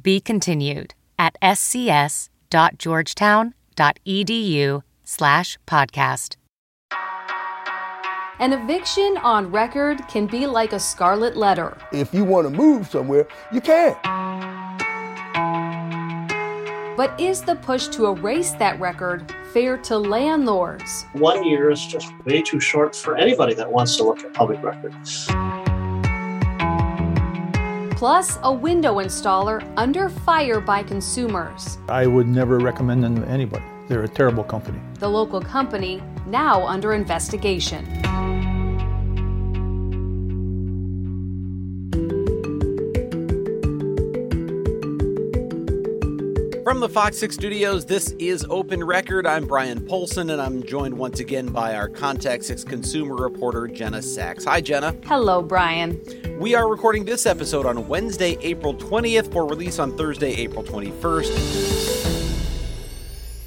Be continued at scs.georgetown.edu/podcast. An eviction on record can be like a scarlet letter. If you want to move somewhere, you can. But is the push to erase that record fair to landlords? 1 year is just way too short for anybody that wants to look at public records. Plus, a window installer under fire by consumers. I would never recommend them to anybody. They're a terrible company. The local company now under investigation. From the Fox 6 studios, this is Open Record. I'm Brian Polson, and I'm joined once again by our Contact 6 consumer reporter, Jenna Sachs. Hi, Jenna. Hello, Brian. We are recording this episode on Wednesday, April 20th, for release on Thursday, April 21st.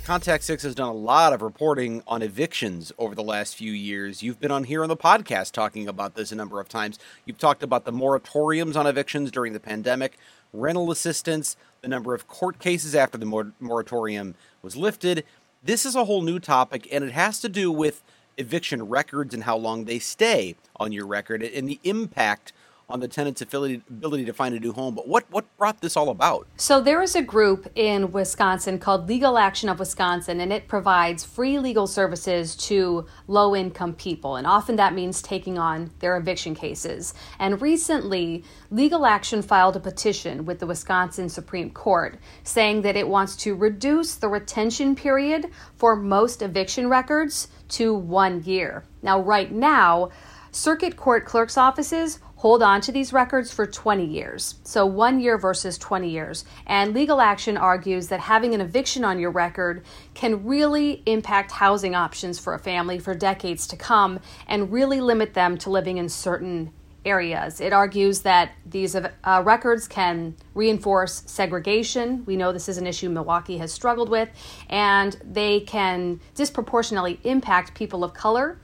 Contact 6 has done a lot of reporting on evictions over the last few years. You've been on here on the podcast talking about this a number of times. You've talked about the moratoriums on evictions during the pandemic, rental assistance, the number of court cases after the moratorium was lifted. This is a whole new topic, and it has to do with eviction records and how long they stay on your record and the impact on the tenant's ability to find a new home. But what brought this all about? So there is a group in Wisconsin called Legal Action of Wisconsin, and it provides free legal services to low-income people. And often that means taking on their eviction cases. And recently, Legal Action filed a petition with the Wisconsin Supreme Court saying that it wants to reduce the retention period for most eviction records to 1 year. Now, right now, circuit court clerk's offices hold on to these records for 20 years. So 1 year versus 20 years. And Legal Action argues that having an eviction on your record can really impact housing options for a family for decades to come and really limit them to living in certain areas. It argues that these records can reinforce segregation. We know this is an issue Milwaukee has struggled with. And they can disproportionately impact people of color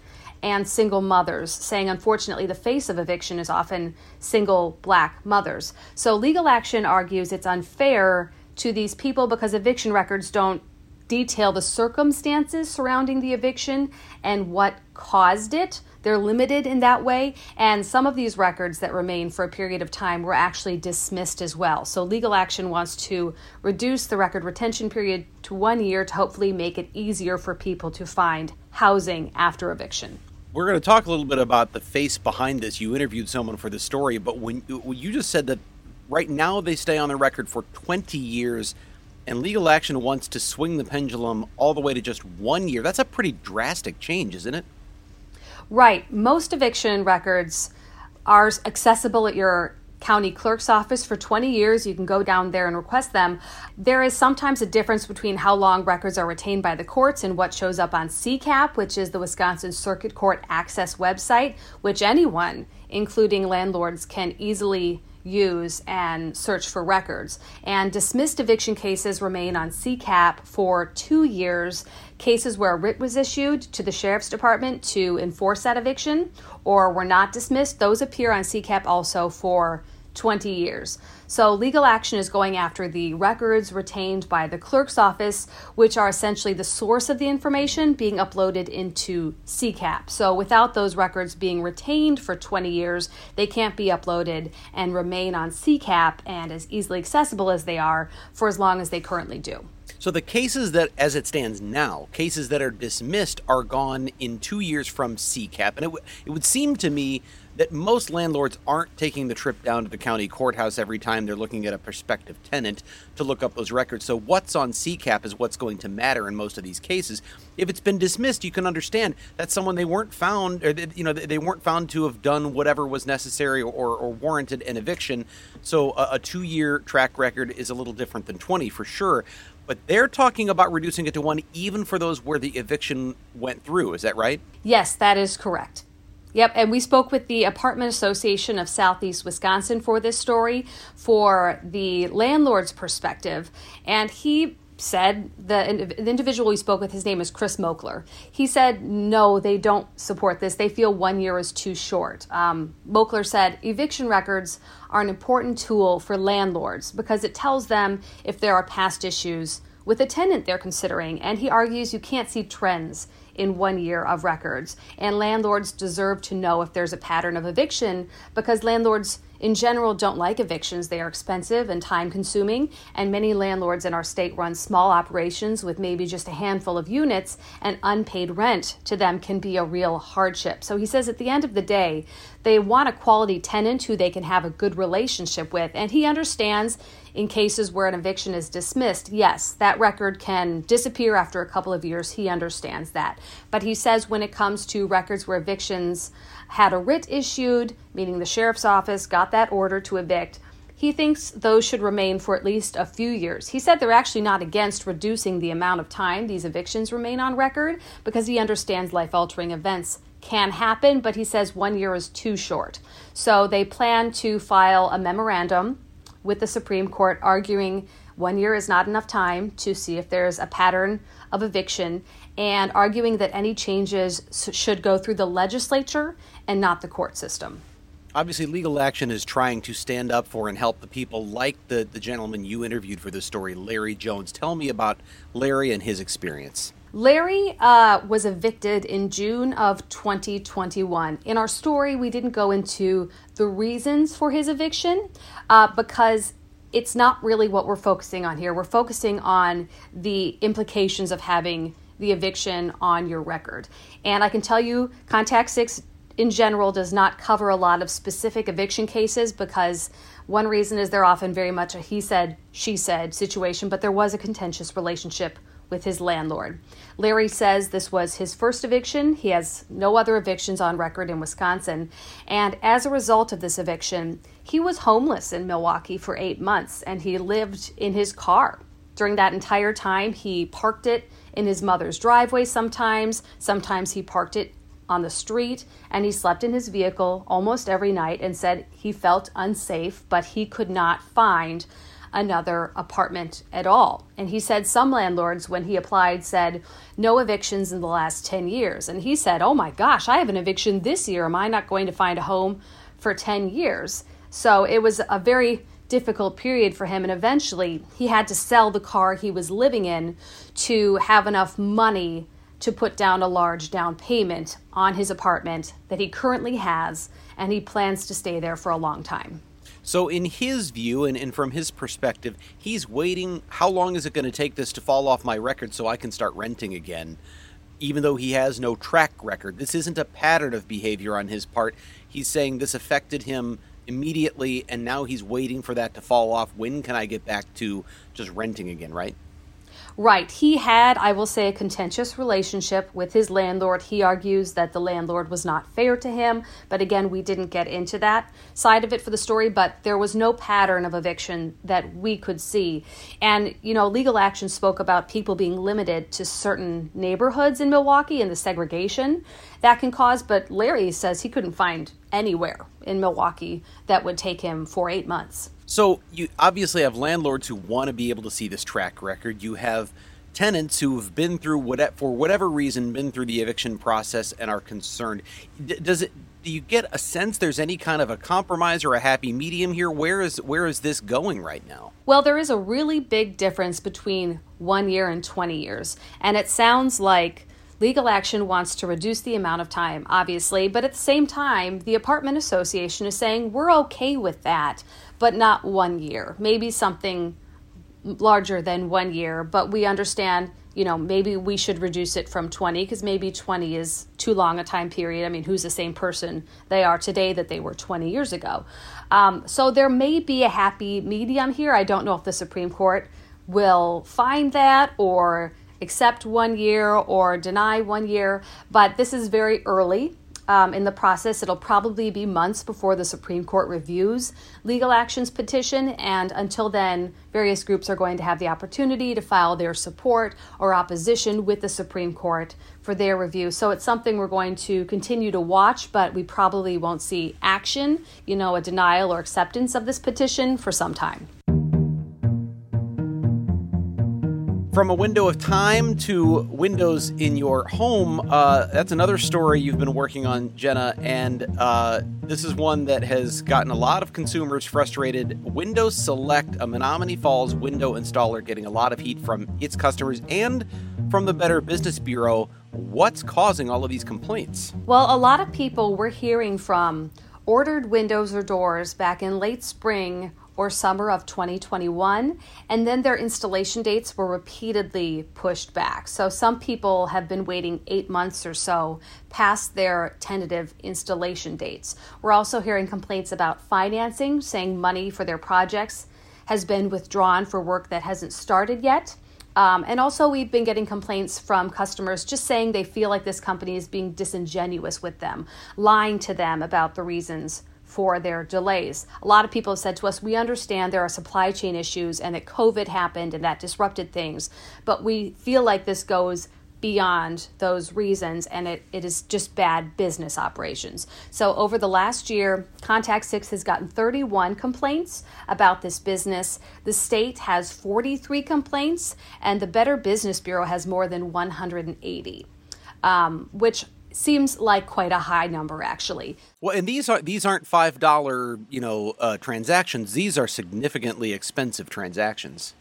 and single mothers, saying, unfortunately, the face of eviction is often single Black mothers. So Legal Action argues it's unfair to these people because eviction records don't detail the circumstances surrounding the eviction and what caused it. They're limited in that way. And some of these records that remain for a period of time were actually dismissed as well. So Legal Action wants to reduce the record retention period to 1 year to hopefully make it easier for people to find housing after eviction. We're going to talk a little bit about the face behind this. You interviewed someone for the story, but when you just said that right now they stay on the record for 20 years and Legal Action wants to swing the pendulum all the way to just 1 year, that's a pretty drastic change, isn't it? Right. Most eviction records are accessible at your county clerk's office for 20 years. You can go down there and request them. There is sometimes a difference between how long records are retained by the courts and what shows up on CCAP, which is the Wisconsin Circuit Court Access website, which anyone, including landlords, can easily use and search for records. And dismissed eviction cases remain on CCAP for 2 years. Cases where a writ was issued to the sheriff's department to enforce that eviction or were not dismissed, those appear on CCAP also for 20 years. So Legal Action is going after the records retained by the clerk's office, which are essentially the source of the information being uploaded into CCAP. So without those records being retained for 20 years, they can't be uploaded and remain on CCAP and as easily accessible as they are for as long as they currently do. So the cases that, as it stands now, cases that are dismissed are gone in 2 years from CCAP. And it would seem to me that most landlords aren't taking the trip down to the county courthouse every time they're looking at a prospective tenant to look up those records. So what's on CCAP is what's going to matter in most of these cases. If it's been dismissed, you can understand that someone they weren't found, or they weren't found to have done whatever was necessary or warranted an eviction. So a 2-year track record is a little different than 20 for sure. But they're talking about reducing it to 1 even for those where the eviction went through. Is that right? Yes, that is correct. Yep, and we spoke with the Apartment Association of Southeast Wisconsin for this story, for the landlord's perspective, and he said, the individual we spoke with, his name is Chris Mokler. He said, no, they don't support this. They feel 1 year is too short. Mokler said, eviction records are an important tool for landlords because it tells them if there are past issues with a tenant they're considering, and he argues you can't see trends in 1 year of records, and landlords deserve to know if there's a pattern of eviction because landlords in general don't like evictions. They are expensive and time-consuming, and many landlords in our state run small operations with maybe just a handful of units, and unpaid rent to them can be a real hardship. So he says at the end of the day, they want a quality tenant who they can have a good relationship with, and he understands in cases where an eviction is dismissed, yes, that record can disappear after a couple of years. He understands that. But he says when it comes to records where evictions had a writ issued, meaning the sheriff's office got that order to evict, he thinks those should remain for at least a few years. He said they're actually not against reducing the amount of time these evictions remain on record because he understands life-altering events can happen, but he says 1 year is too short. So they plan to file a memorandum with the Supreme Court arguing 1 year is not enough time to see if there's a pattern of eviction, and arguing that any changes should go through the legislature and not the court system. Obviously, Legal Action is trying to stand up for and help the people like the gentleman you interviewed for this story, Larry Jones. Tell me about Larry and his experience. Larry was evicted in June of 2021. In our story, we didn't go into the reasons for his eviction because it's not really what we're focusing on here. We're focusing on the implications of having the eviction on your record. And I can tell you, Contact 6 in general does not cover a lot of specific eviction cases because one reason is they're often very much a he said, she said situation, but there was a contentious relationship with his landlord. Larry says this was his first eviction. He has no other evictions on record in Wisconsin. And as a result of this eviction, he was homeless in Milwaukee for 8 months, and he lived in his car. During that entire time, he parked it in his mother's driveway sometimes he parked it on the street, and he slept in his vehicle almost every night and said he felt unsafe, but he could not find another apartment at all. And he said some landlords, when he applied, said no evictions in the last 10 years. And he said, oh my gosh, I have an eviction this year. Am I not going to find a home for 10 years? So it was a very difficult period for him. And eventually he had to sell the car he was living in to have enough money to put down a large down payment on his apartment that he currently has. And he plans to stay there for a long time. So in his view and from his perspective, he's waiting. How long is it going to take this to fall off my record so I can start renting again? Even though he has no track record, this isn't a pattern of behavior on his part. He's saying this affected him immediately, and now he's waiting for that to fall off. When can I get back to just renting again, right? Right. He had, I will say, a contentious relationship with his landlord. He argues that the landlord was not fair to him. But again, we didn't get into that side of it for the story. But there was no pattern of eviction that we could see. And, you know, Legal Action spoke about people being limited to certain neighborhoods in Milwaukee and the segregation that can cause. But Larry says he couldn't find anywhere in Milwaukee that would take him for 8 months. So you obviously have landlords who want to be able to see this track record. You have tenants who've been through for whatever reason the eviction process and are concerned. Do you get a sense there's any kind of a compromise or a happy medium here? Where is this going right now? Well, there is a really big difference between 1 year and 20 years. And it sounds like Legal Action wants to reduce the amount of time, obviously, but at the same time, the Apartment Association is saying we're okay with that, but not 1 year, maybe something larger than 1 year. But we understand you know, maybe we should reduce it from 20 because maybe 20 is too long a time period. I mean, who's the same person they are today that they were 20 years ago? So there may be a happy medium here. I don't know if the Supreme Court will find that or accept 1 year or deny 1 year, but this is very early in the process. It'll probably be months before the Supreme Court reviews legal actions petition, and until then, various groups are going to have the opportunity to file their support or opposition with the Supreme Court for their review. So it's something we're going to continue to watch, but we probably won't see action, you know, a denial or acceptance of this petition for some time. From a window of time to windows in your home, that's another story you've been working on, Jenna, and this is one that has gotten a lot of consumers frustrated. Windows Select, a Menominee Falls window installer, getting a lot of heat from its customers and from the Better Business Bureau. What's causing all of these complaints? Well, a lot of people we're hearing from ordered windows or doors back in late spring or summer of 2021, and then their installation dates were repeatedly pushed back. So some people have been waiting 8 months or so past their tentative installation dates. We're also hearing complaints about financing, saying money for their projects has been withdrawn for work that hasn't started yet. And also we've been getting complaints from customers just saying they feel like this company is being disingenuous with them, lying to them about the reasons for their delays. A lot of people have said to us, we understand there are supply chain issues and that COVID happened and that disrupted things, but we feel like this goes beyond those reasons and it is just bad business operations. So over the last year, Contact 6 has gotten 31 complaints about this business. The state has 43 complaints and the Better Business Bureau has more than 180, which seems like quite a high number, actually. Well, and these aren't $5, transactions. These are significantly expensive transactions.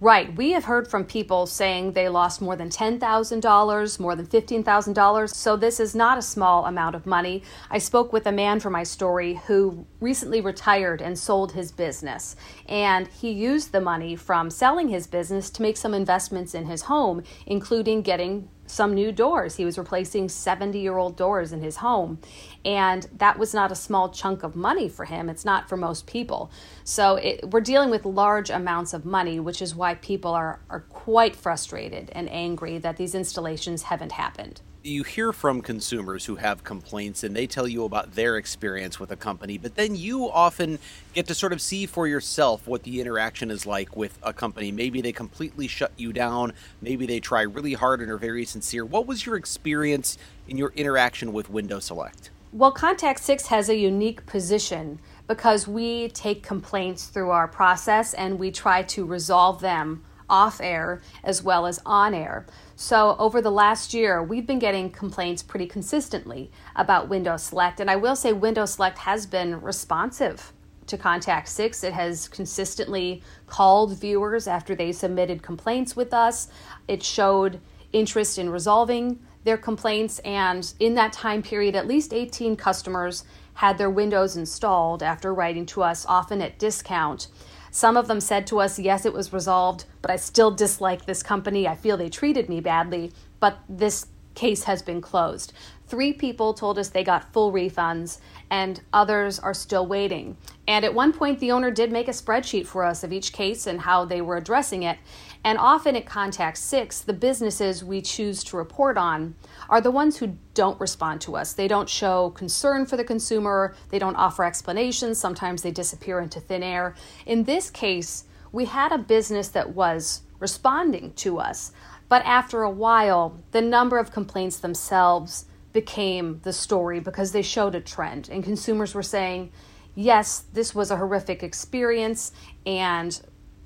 Right. We have heard from people saying they lost more than $10,000, more than $15,000. So this is not a small amount of money. I spoke with a man for my story who recently retired and sold his business. And he used the money from selling his business to make some investments in his home, including getting some new doors. He was replacing 70-year-old doors in his home. And that was not a small chunk of money for him. It's not for most people. So we're dealing with large amounts of money, which is why people are quite frustrated and angry that these installations haven't happened. You hear from consumers who have complaints and they tell you about their experience with a company, but then you often get to sort of see for yourself what the interaction is like with a company. Maybe they completely shut you down. Maybe they try really hard and are very sincere. What was your experience in your interaction with Windows Select? Well, Contact 6 has a unique position because we take complaints through our process and we try to resolve them off air as well as on air. So over the last year, we've been getting complaints pretty consistently about Windows Select. And I will say Windows Select has been responsive to Contact 6. It has consistently called viewers after they submitted complaints with us. It showed interest in resolving their complaints. And in that time period, at least 18 customers had their windows installed after writing to us, often at discount. Some of them said to us, yes, it was resolved, but I still dislike this company. I feel they treated me badly, but this case has been closed. 3 people told us they got full refunds, and others are still waiting. And at one point, the owner did make a spreadsheet for us of each case and how they were addressing it. And often at Contact 6, the businesses we choose to report on are the ones who don't respond to us. They don't show concern for the consumer. They don't offer explanations. Sometimes they disappear into thin air. In this case, we had a business that was responding to us. But after a while, the number of complaints themselves became the story because they showed a trend. And consumers were saying, yes, this was a horrific experience, and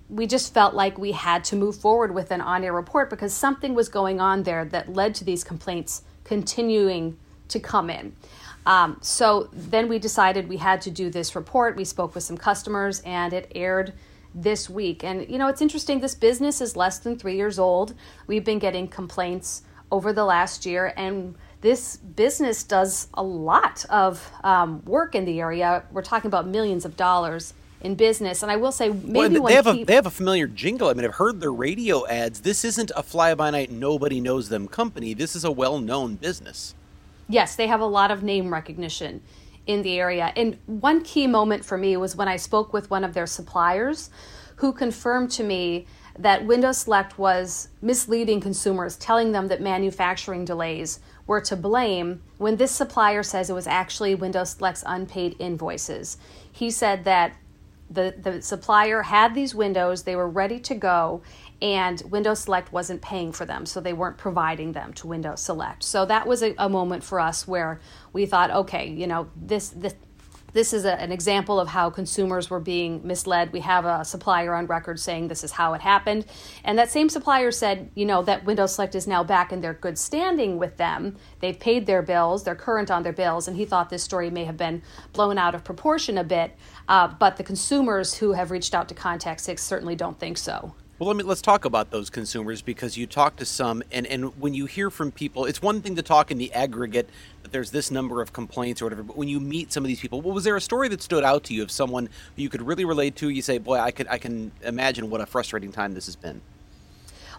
we just felt like we had to move forward with an on-air report because something was going on there that led to these complaints continuing to come in. So then we decided we had to do this report. We spoke with some customers and it aired this week. And, you know, it's interesting. This business is less than 3 years old. We've been getting complaints over the last year, and this business does a lot of work in the area. We're talking about millions of dollars in business. And I will say, maybe they have a familiar jingle. I mean, I've heard their radio ads. This isn't a fly-by-night, nobody-knows-them company. This is a well-known business. Yes, they have a lot of name recognition in the area. And one key moment for me was when I spoke with one of their suppliers who confirmed to me that Windows Select was misleading consumers, telling them that manufacturing delays were to blame when this supplier says it was actually Windows Select's unpaid invoices. He said that the supplier had these windows, they were ready to go, and Windows Select wasn't paying for them, so they weren't providing them to Windows Select. So that was a moment for us where we thought, okay, you know, this is an example of how consumers were being misled. We have a supplier on record saying this is how it happened. And that same supplier said, you know, that Windows Select is now back in their good standing with them. They've paid their bills. They're current on their bills. And he thought this story may have been blown out of proportion a bit. But the consumers who have reached out to Contact 6 certainly don't think so. Well, let's talk about those consumers, because you talk to some, and when you hear from people, it's one thing to talk in the aggregate that there's this number of complaints or whatever, but when you meet some of these people, well, was there a story that stood out to you of someone you could really relate to? You say, boy, I can imagine what a frustrating time this has been.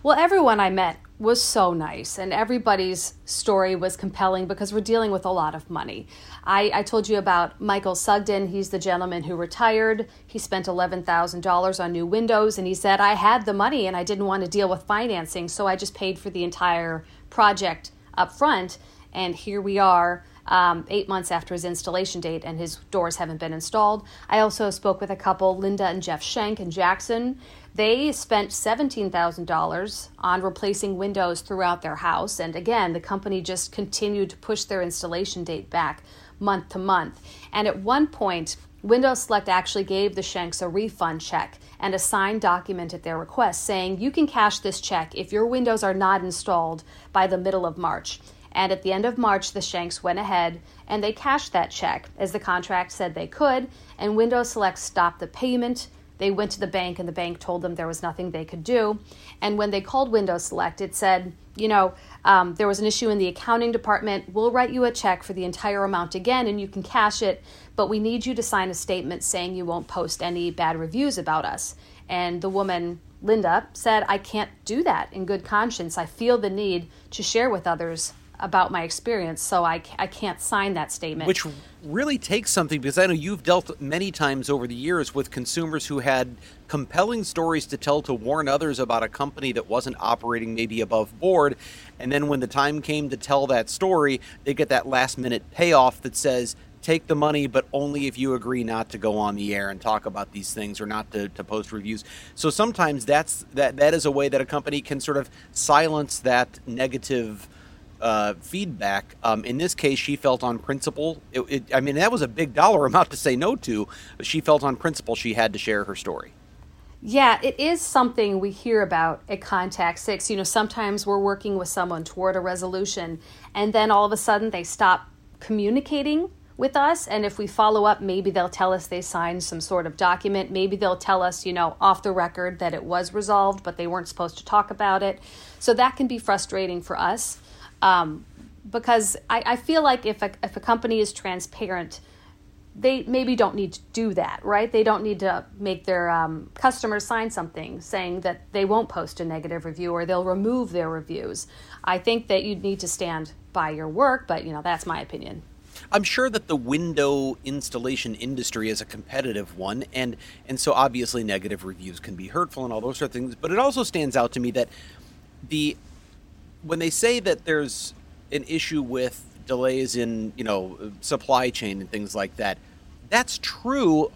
Well, everyone I met was so nice, and everybody's story was compelling because we're dealing with a lot of money. I told you about Michael Sugden. He's the gentleman who retired. He spent $11,000 on new windows, and he said, I had the money and I didn't want to deal with financing, so I just paid for the entire project up front, and here we are 8 months after his installation date, and his doors haven't been installed. I also spoke with a couple, Linda and Jeff Schenk in Jackson. They spent $17,000 on replacing windows throughout their house. And again, the company just continued to push their installation date back month to month. And at one point, Windows Select actually gave the Schenks a refund check and a signed document at their request saying, you can cash this check if your windows are not installed by the middle of March. And at the end of March, the Schenks went ahead and they cashed that check as the contract said they could. And Windows Select stopped the payment. They went to the bank, and the bank told them there was nothing they could do. And when they called Windows Select, it said, you know, there was an issue in the accounting department. We'll write you a check for the entire amount again, and you can cash it. But we need you to sign a statement saying you won't post any bad reviews about us. And the woman, Linda, said, I can't do that in good conscience. I feel the need to share with others about my experience, so I can't sign that statement. Which really takes something, because I know you've dealt many times over the years with consumers who had compelling stories to tell to warn others about a company that wasn't operating maybe above board, and then when the time came to tell that story, they get that last minute payoff that says, take the money, but only if you agree not to go on the air and talk about these things or not to post reviews. So sometimes that is a way that a company can sort of silence that negative feedback. In this case, she felt on principle. That was a big dollar amount to say no to, but she felt on principle she had to share her story. Yeah, it is something we hear about at Contact 6. You know, sometimes we're working with someone toward a resolution, and then all of a sudden they stop communicating with us. And if we follow up, maybe they'll tell us they signed some sort of document. Maybe they'll tell us, you know, off the record that it was resolved, but they weren't supposed to talk about it. So that can be frustrating for us. Because I feel like if a company is transparent, they maybe don't need to do that, right? They don't need to make their customers sign something saying that they won't post a negative review or they'll remove their reviews. I think that you need to stand by your work, but you know, that's my opinion. I'm sure that the window installation industry is a competitive one, and so obviously negative reviews can be hurtful and all those sort of things, but it also stands out to me that when they say that there's an issue with delays in, you know, supply chain and things like that, that's true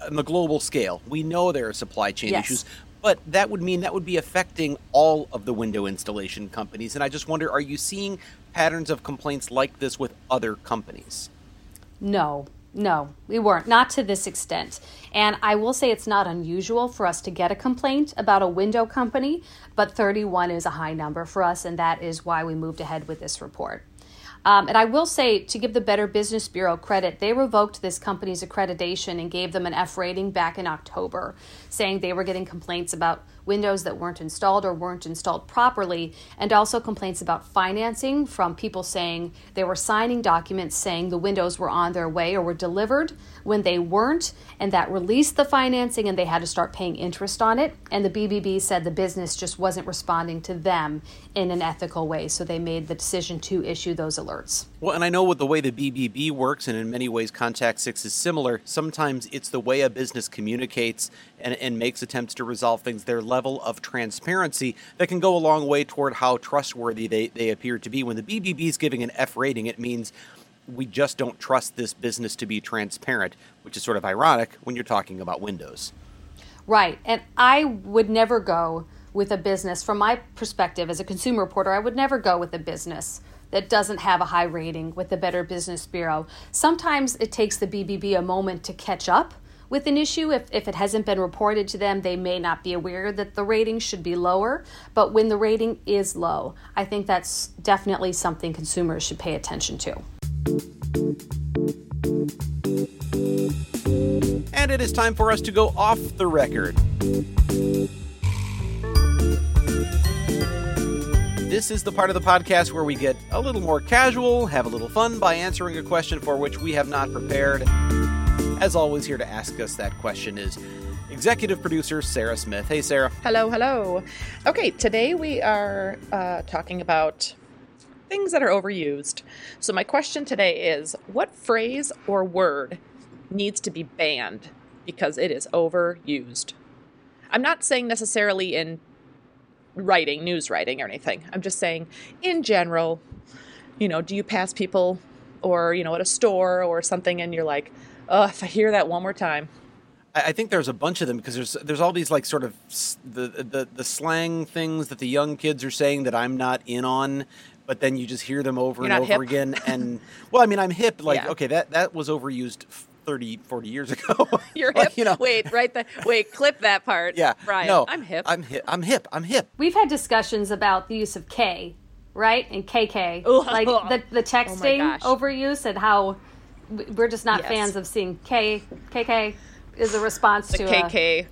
on the global scale. We know there are supply chain issues, but that would mean that would be affecting all of the window installation companies. And I just wonder, are you seeing patterns of complaints like this with other companies? No, we weren't. Not to this extent. And I will say it's not unusual for us to get a complaint about a window company, but 31 is a high number for us, and that is why we moved ahead with this report. And I will say, to give the Better Business Bureau credit, they revoked this company's accreditation and gave them an F rating back in October, saying they were getting complaints about windows that weren't installed or weren't installed properly, and also complaints about financing from people saying they were signing documents saying the windows were on their way or were delivered when they weren't, and that released the financing and they had to start paying interest on it. And the BBB said the business just wasn't responding to them in an ethical way, so they made the decision to issue those alerts. Well, and I know with the way the BBB works, and in many ways Contact 6 is similar, sometimes it's the way a business communicates and makes attempts to resolve things, their level of transparency that can go a long way toward how trustworthy they appear to be. When the BBB is giving an F rating, it means we just don't trust this business to be transparent, which is sort of ironic when you're talking about windows. Right. And I would never go with a business, from my perspective as a consumer reporter, I would never go with a business that doesn't have a high rating with the Better Business Bureau. Sometimes it takes the BBB a moment to catch up with an issue. If it hasn't been reported to them, they may not be aware that the rating should be lower. But when the rating is low, I think that's definitely something consumers should pay attention to. And it is time for us to go off the record. This is the part of the podcast where we get a little more casual, have a little fun by answering a question for which we have not prepared. As always, here to ask us that question is executive producer Sarah Smith. Hey, Sarah. Hello, hello. Okay, today we are talking about things that are overused. So my question today is, what phrase or word needs to be banned because it is overused? I'm not saying necessarily in writing, news writing or anything. I'm just saying in general, you know, do you pass people or, you know, at a store or something and you're like, oh, if I hear that one more time. I think there's a bunch of them because there's all these like sort of the slang things that the young kids are saying that I'm not in on, but then you just hear them over You're and over hip. Again. And well, I mean, I'm hip. Like, yeah. Okay, that was overused 30, 40 years ago. You're like, hip. You know. Wait, clip that part. Yeah. Brian, no, I'm hip. I'm hip. We've had discussions about the use of K, right? And KK. Ooh. Like the texting overuse and how we're just not fans of seeing K. KK is a response to KK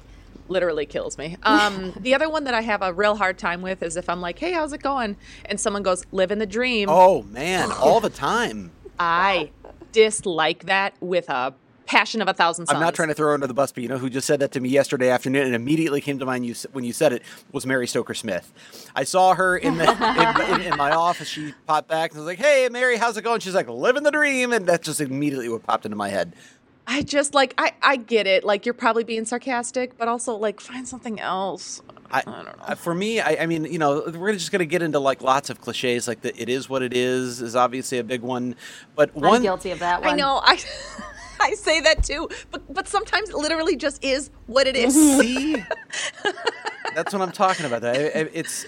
literally kills me. The other one that I have a real hard time with is if I'm like, hey, how's it going? And someone goes, living the dream. Oh, man, all the time. I dislike that with a passion of a thousand suns. I'm not trying to throw her under the bus, but you know who just said that to me yesterday afternoon and immediately came to mind when you said it was Mary Stoker-Smith. I saw her in my office. She popped back and I was like, hey, Mary, how's it going? She's like, living the dream. And that just immediately what popped into my head. I just like, I get it. Like, you're probably being sarcastic, but also like find something else. I don't know. For me, I mean, you know, we're just going to get into like lots of cliches. Like the, it is what it is obviously a big one, but I'm guilty of that one. I know. I say that too, but sometimes it literally just is what it is. See, that's what I'm talking about. It's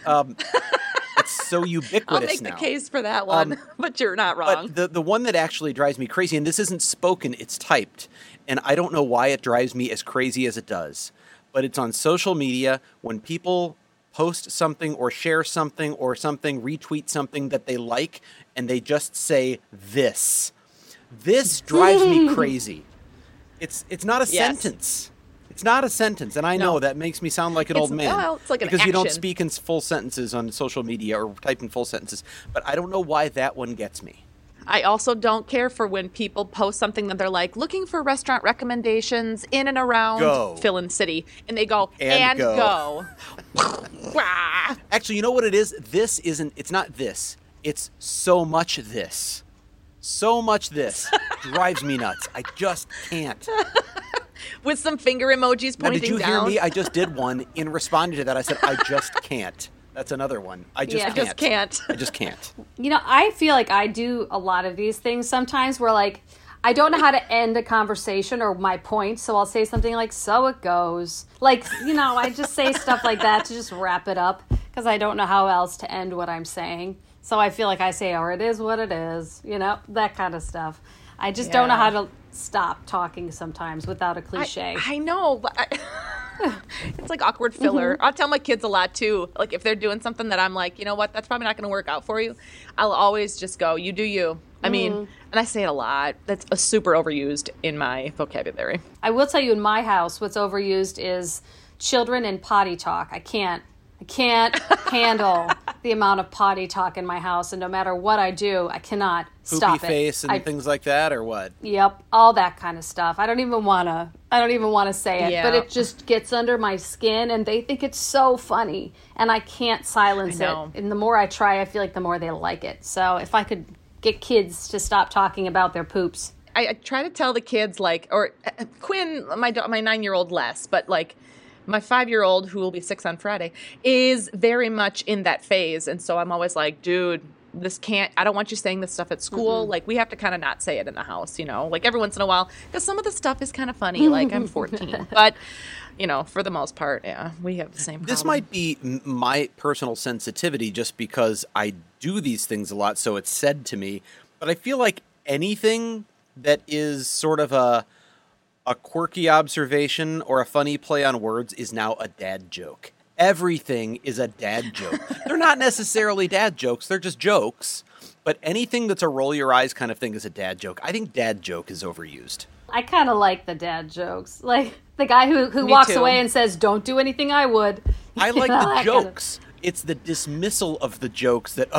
so ubiquitous now. I'll make the case for that one, but you're not wrong. But the one that actually drives me crazy, and this isn't spoken, it's typed, and I don't know why it drives me as crazy as it does, but it's on social media when people post something or share something or retweet something that they like, and they just say this. This drives me crazy. It's not a sentence. It's not a sentence. And I know that makes me sound like an old man. Well, it's like an action. You don't speak in full sentences on social media or type in full sentences. But I don't know why that one gets me. I also don't care for when people post something that they're like, looking for restaurant recommendations in and around fill-in city. And they go, and go. Actually, you know what it is? This isn't, it's not this. It's so much this. So much this drives me nuts. I just can't. With some finger emojis pointing down. Did you hear me? I just did one in responding to that. I said, I just can't. That's another one. I just can't. You know, I feel like I do a lot of these things sometimes where like, I don't know how to end a conversation or my point, so I'll say something like, so it goes. Like, you know, I just say stuff like that to just wrap it up because I don't know how else to end what I'm saying. So I feel like I say, or it is what it is, you know, that kind of stuff. I just don't know how to stop talking sometimes without a cliche. I know. But It's like awkward filler. Mm-hmm. I tell my kids a lot too. Like if they're doing something that I'm like, you know what, that's probably not going to work out for you. I'll always just go, you do you. I mean, and I say it a lot. That's a super overused in my vocabulary. I will tell you in my house, what's overused is children and potty talk. I can't handle the amount of potty talk in my house. And no matter what I do, I cannot stop it. Poopy face and things like that or what? Yep. All that kind of stuff. I don't even want to say it, yeah. But it just gets under my skin and they think it's so funny and I can't silence it. And the more I try, I feel like the more they like it. So if I could get kids to stop talking about their poops. I try to tell the kids like, or Quinn, my 9-year-old less, but like, my 5-year-old, who will be 6 on Friday, is very much in that phase. And so I'm always like, dude, I don't want you saying this stuff at school. Mm-hmm. Like, we have to kind of not say it in the house, you know, like every once in a while, because some of the stuff is kind of funny. Like, I'm 14. But, you know, for the most part, yeah, we have the same problem. This might be my personal sensitivity just because I do these things a lot, so it's said to me. But I feel like anything that is sort of a quirky observation or a funny play on words is now a dad joke. Everything is a dad joke. They're not necessarily dad jokes. They're just jokes. But anything that's a roll your eyes kind of thing is a dad joke. I think dad joke is overused. I kind of like the dad jokes. Like the guy who walks away and says, don't do anything I would. I like the jokes. It's the dismissal of the jokes that,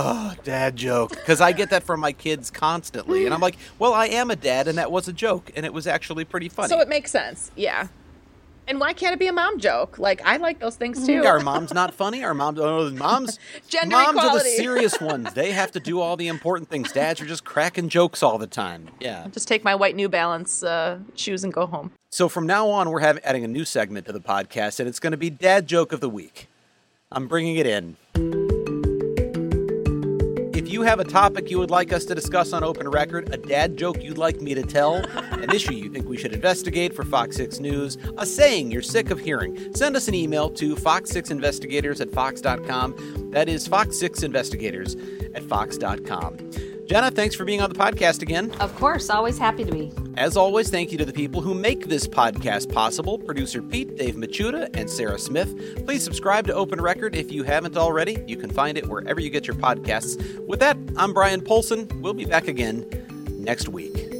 dad joke. Because I get that from my kids constantly. And I'm like, well, I am a dad, and that was a joke. And it was actually pretty funny. So it makes sense. Yeah. And why can't it be a mom joke? Like, I like those things, too. Our mom's not funny. Our moms gender equality. Moms are the serious ones. They have to do all the important things. Dads are just cracking jokes all the time. Yeah. I'll just take my white New Balance shoes and go home. So from now on, we're adding a new segment to the podcast, and it's going to be Dad Joke of the Week. I'm bringing it in. If you have a topic you would like us to discuss on Open Record, a dad joke you'd like me to tell, an issue you think we should investigate for Fox 6 News, a saying you're sick of hearing, send us an email to fox6investigators@fox.com. That is fox6investigators@fox.com. Jenna, thanks for being on the podcast again. Of course. Always happy to be. As always, thank you to the people who make this podcast possible. Producer Pete, Dave Machuda, and Sarah Smith. Please subscribe to Open Record if you haven't already. You can find it wherever you get your podcasts. With that, I'm Brian Polson. We'll be back again next week.